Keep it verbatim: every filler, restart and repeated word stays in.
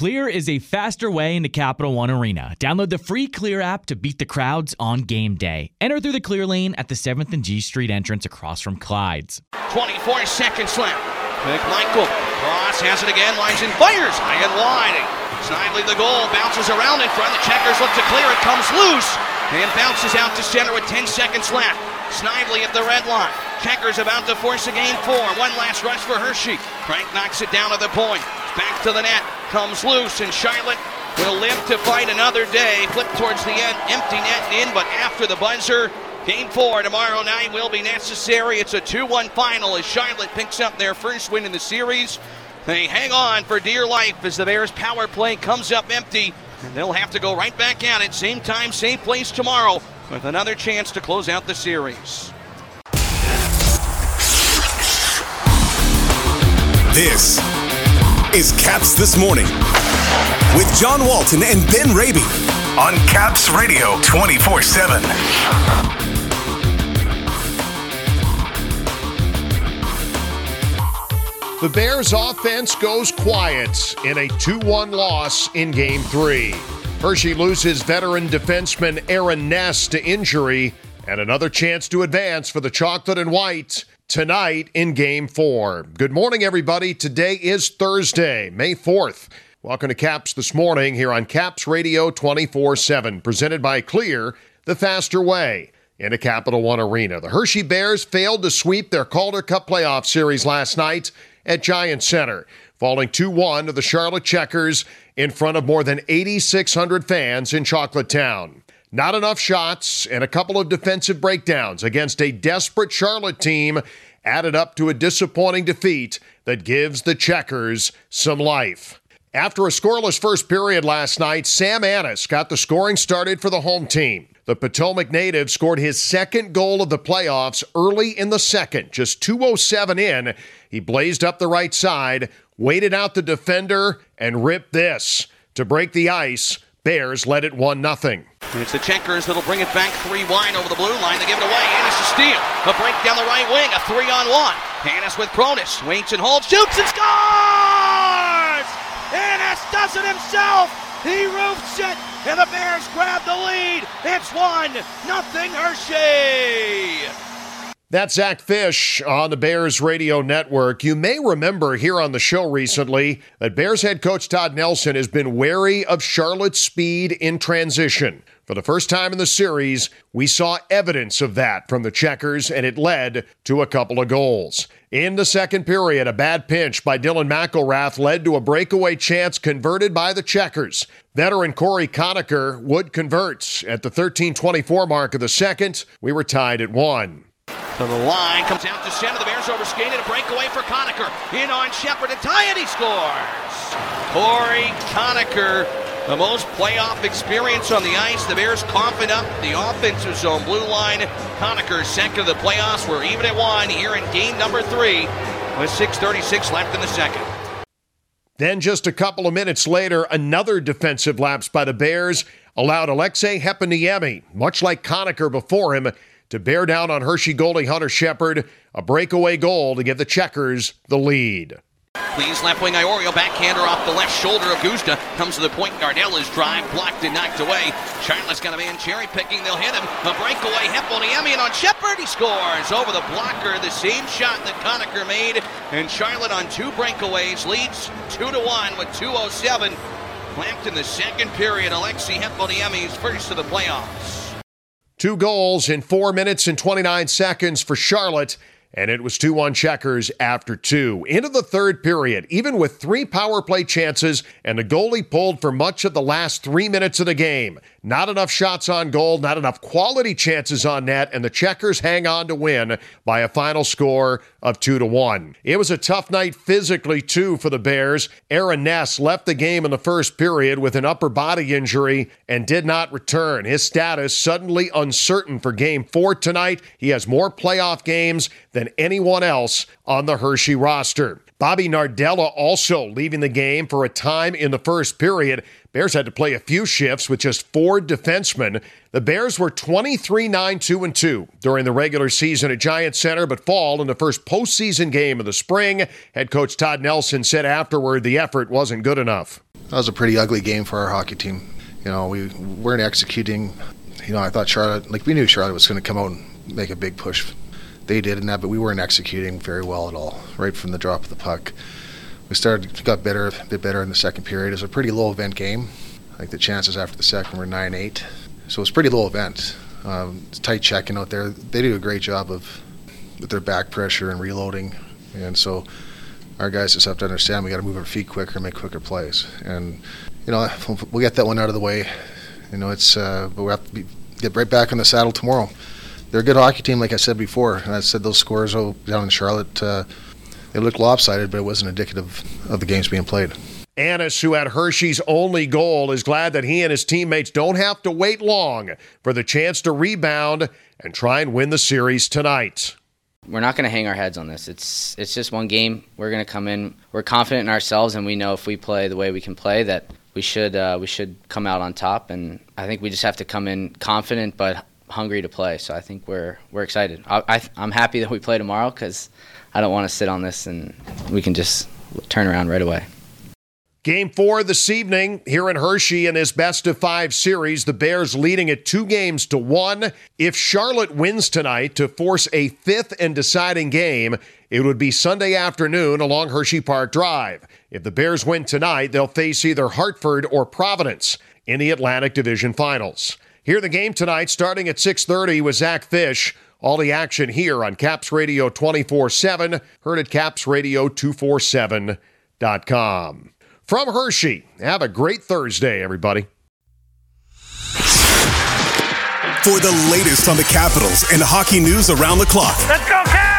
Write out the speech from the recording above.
Clear is a faster way into Capital One Arena. Download the free Clear app to beat the crowds on game day. Enter through the Clear lane at the seventh and G Street entrance across from Clyde's. twenty-four seconds left. McMichael. Cross has it again. Lines and fires. High and wide. Snively the goal. Bounces around in front. The Checkers look to clear. It comes loose. And bounces out to center with ten seconds left. Snively at the red line. Checkers about to force a game four. One last rush for Hershey. Frank knocks it down to the point. Back to the net. Comes loose, and Charlotte will live to fight another day. Flipped towards the end. Empty net and in, but after the buzzer, game four tomorrow night will be necessary. It's a two one final as Charlotte picks up their first win in the series. They hang on for dear life as the Bears' power play comes up empty. And they'll have to go right back at it. Same time, same place tomorrow with another chance to close out the series. This is Caps This Morning with John Walton and Ben Raby on Caps Radio twenty-four seven. The Bears' offense goes quiet in a two one loss in Game three. Hershey loses veteran defenseman Aaron Ness to injury and another chance to advance for the Chocolate and White tonight in Game four. Good morning, everybody. Today is Thursday, May fourth. Welcome to Caps This Morning here on Caps Radio twenty-four seven, presented by Clear, the faster way into Capital One Arena. The Hershey Bears failed to sweep their Calder Cup playoff series last night at Giant Center, falling two one to the Charlotte Checkers in front of more than eighty-six hundred fans in Chocolate Town. Not enough shots and a couple of defensive breakdowns against a desperate Charlotte team added up to a disappointing defeat that gives the Checkers some life. After a scoreless first period last night, Sam Anas got the scoring started for the home team. The Potomac native scored his second goal of the playoffs early in the second, just two oh seven in. He blazed up the right side, waited out the defender, and ripped this. To break the ice, Bears led it one nothing. It's the Checkers that'll bring it back three wide over the blue line. They give it away. Anas to steal. A break down the right wing, a three-on-one. Anas with Kronis. Waits and holds, shoots and scores! Anas does it himself! He roofs it, and the Bears grab the lead. It's one nothing Hershey. That's Zach Fish on the Bears radio network. You may remember here on the show recently that Bears head coach Todd Nelson has been wary of Charlotte's speed in transition. For the first time in the series, we saw evidence of that from the Checkers, and it led to a couple of goals. In the second period, a bad pinch by Dylan McElrath led to a breakaway chance converted by the Checkers. Veteran Corey Conacher would convert at the thirteen twenty-four mark of the second. We were tied at one. So the line comes out to center. The Bears overskated. A breakaway for Conacher. In on Shepard to tie it. He scores. Corey Conacher, the most playoff experience on the ice. The Bears coughing up the offensive zone blue line. Conacher second of the playoffs. We're even at one here in game number three with six thirty-six left in the second. Then just a couple of minutes later, another defensive lapse by the Bears allowed Alexei Heponiemi, much like Conacher before him, to bear down on Hershey goalie Hunter Shepard, a breakaway goal to give the Checkers the lead. Please, left wing Iorio, backhander off the left shoulder of Augusta. Comes to the point, Nardella's drive, blocked and knocked away. Charlotte's got a man cherry-picking, they'll hit him. A breakaway, Heponiemi, and on Shepard, he scores over the blocker. The same shot that Conacher made, and Charlotte on two breakaways leads two to one with two oh seven. Clamped in the second period, Alexei Heponiemi's first of the playoffs. Two goals in four minutes and twenty-nine seconds for Charlotte, and it was two one Checkers after two. Into the third period, even with three power play chances, and the goalie pulled for much of the last three minutes of the game. Not enough shots on goal, not enough quality chances on net, and the Checkers hang on to win by a final score of two to one. It was a tough night physically, too, for the Bears. Aaron Ness left the game in the first period with an upper body injury and did not return. His status suddenly uncertain for Game four tonight. He has more playoff games than anyone else on the Hershey roster. Bobby Nardella also leaving the game for a time in the first period. Bears had to play a few shifts with just four defensemen. The Bears were twenty-three nine two two during the regular season at Giant Center, but fall in the first postseason game of the spring. Head coach Todd Nelson said afterward the effort wasn't good enough. That was a pretty ugly game for our hockey team. You know, we weren't executing. You know, I thought Charlotte, like we knew Charlotte was going to come out and make a big push. They did in that, but we weren't executing very well at all, right from the drop of the puck. We started, got better, a bit better in the second period. It was a pretty low event game. I think the chances after the second were nine eight. So it was pretty low event. Um, tight checking out there. They do a great job of with their back pressure and reloading. And so our guys just have to understand we got to move our feet quicker, make quicker plays. And, you know, we'll get that one out of the way. You know, it's, uh, but we have to be, get right back on the saddle tomorrow. They're a good hockey team, like I said before. And I said those scores oh, down in Charlotte, uh, they looked lopsided, but it wasn't indicative of the games being played. Anas, who had Hershey's only goal, is glad that he and his teammates don't have to wait long for the chance to rebound and try and win the series tonight. We're not going to hang our heads on this. It's it's just one game. We're going to come in. We're confident in ourselves, and we know if we play the way we can play that we should uh, we should come out on top. And I think we just have to come in confident but hungry to play, so I think we're we're excited. I, I, I'm happy that we play tomorrow because I don't want to sit on this and we can just turn around right away. Game four this evening here in Hershey in his best of five series. The Bears leading at two games to one. If Charlotte wins tonight to force a fifth and deciding game, it would be Sunday afternoon along Hershey Park Drive. If the Bears win tonight, they'll face either Hartford or Providence in the Atlantic Division Finals. Hear the game tonight starting at six thirty with Zach Fish. All the action here on Caps Radio twenty-four seven, heard at Caps Radio two forty-seven dot com. From Hershey, have a great Thursday, everybody. For the latest on the Capitals and hockey news around the clock. Let's go, Caps!